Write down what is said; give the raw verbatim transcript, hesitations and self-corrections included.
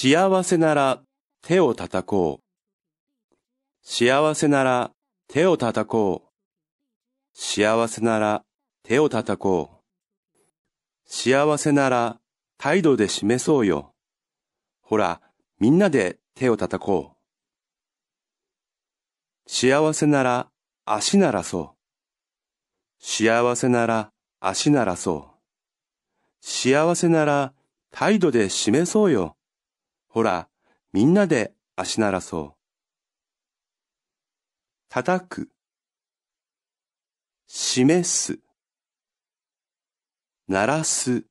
幸せなら手を叩こう。幸せなら手を叩こう。幸せなら手を叩こう。幸せなら態度で示そうよ。ほら、みんなで手を叩こう。幸せなら足ならそう。幸せなら足ならそう。幸せなら態度で示そうよ。ほら、みんなで足ならそう。叩く、示す、鳴らす。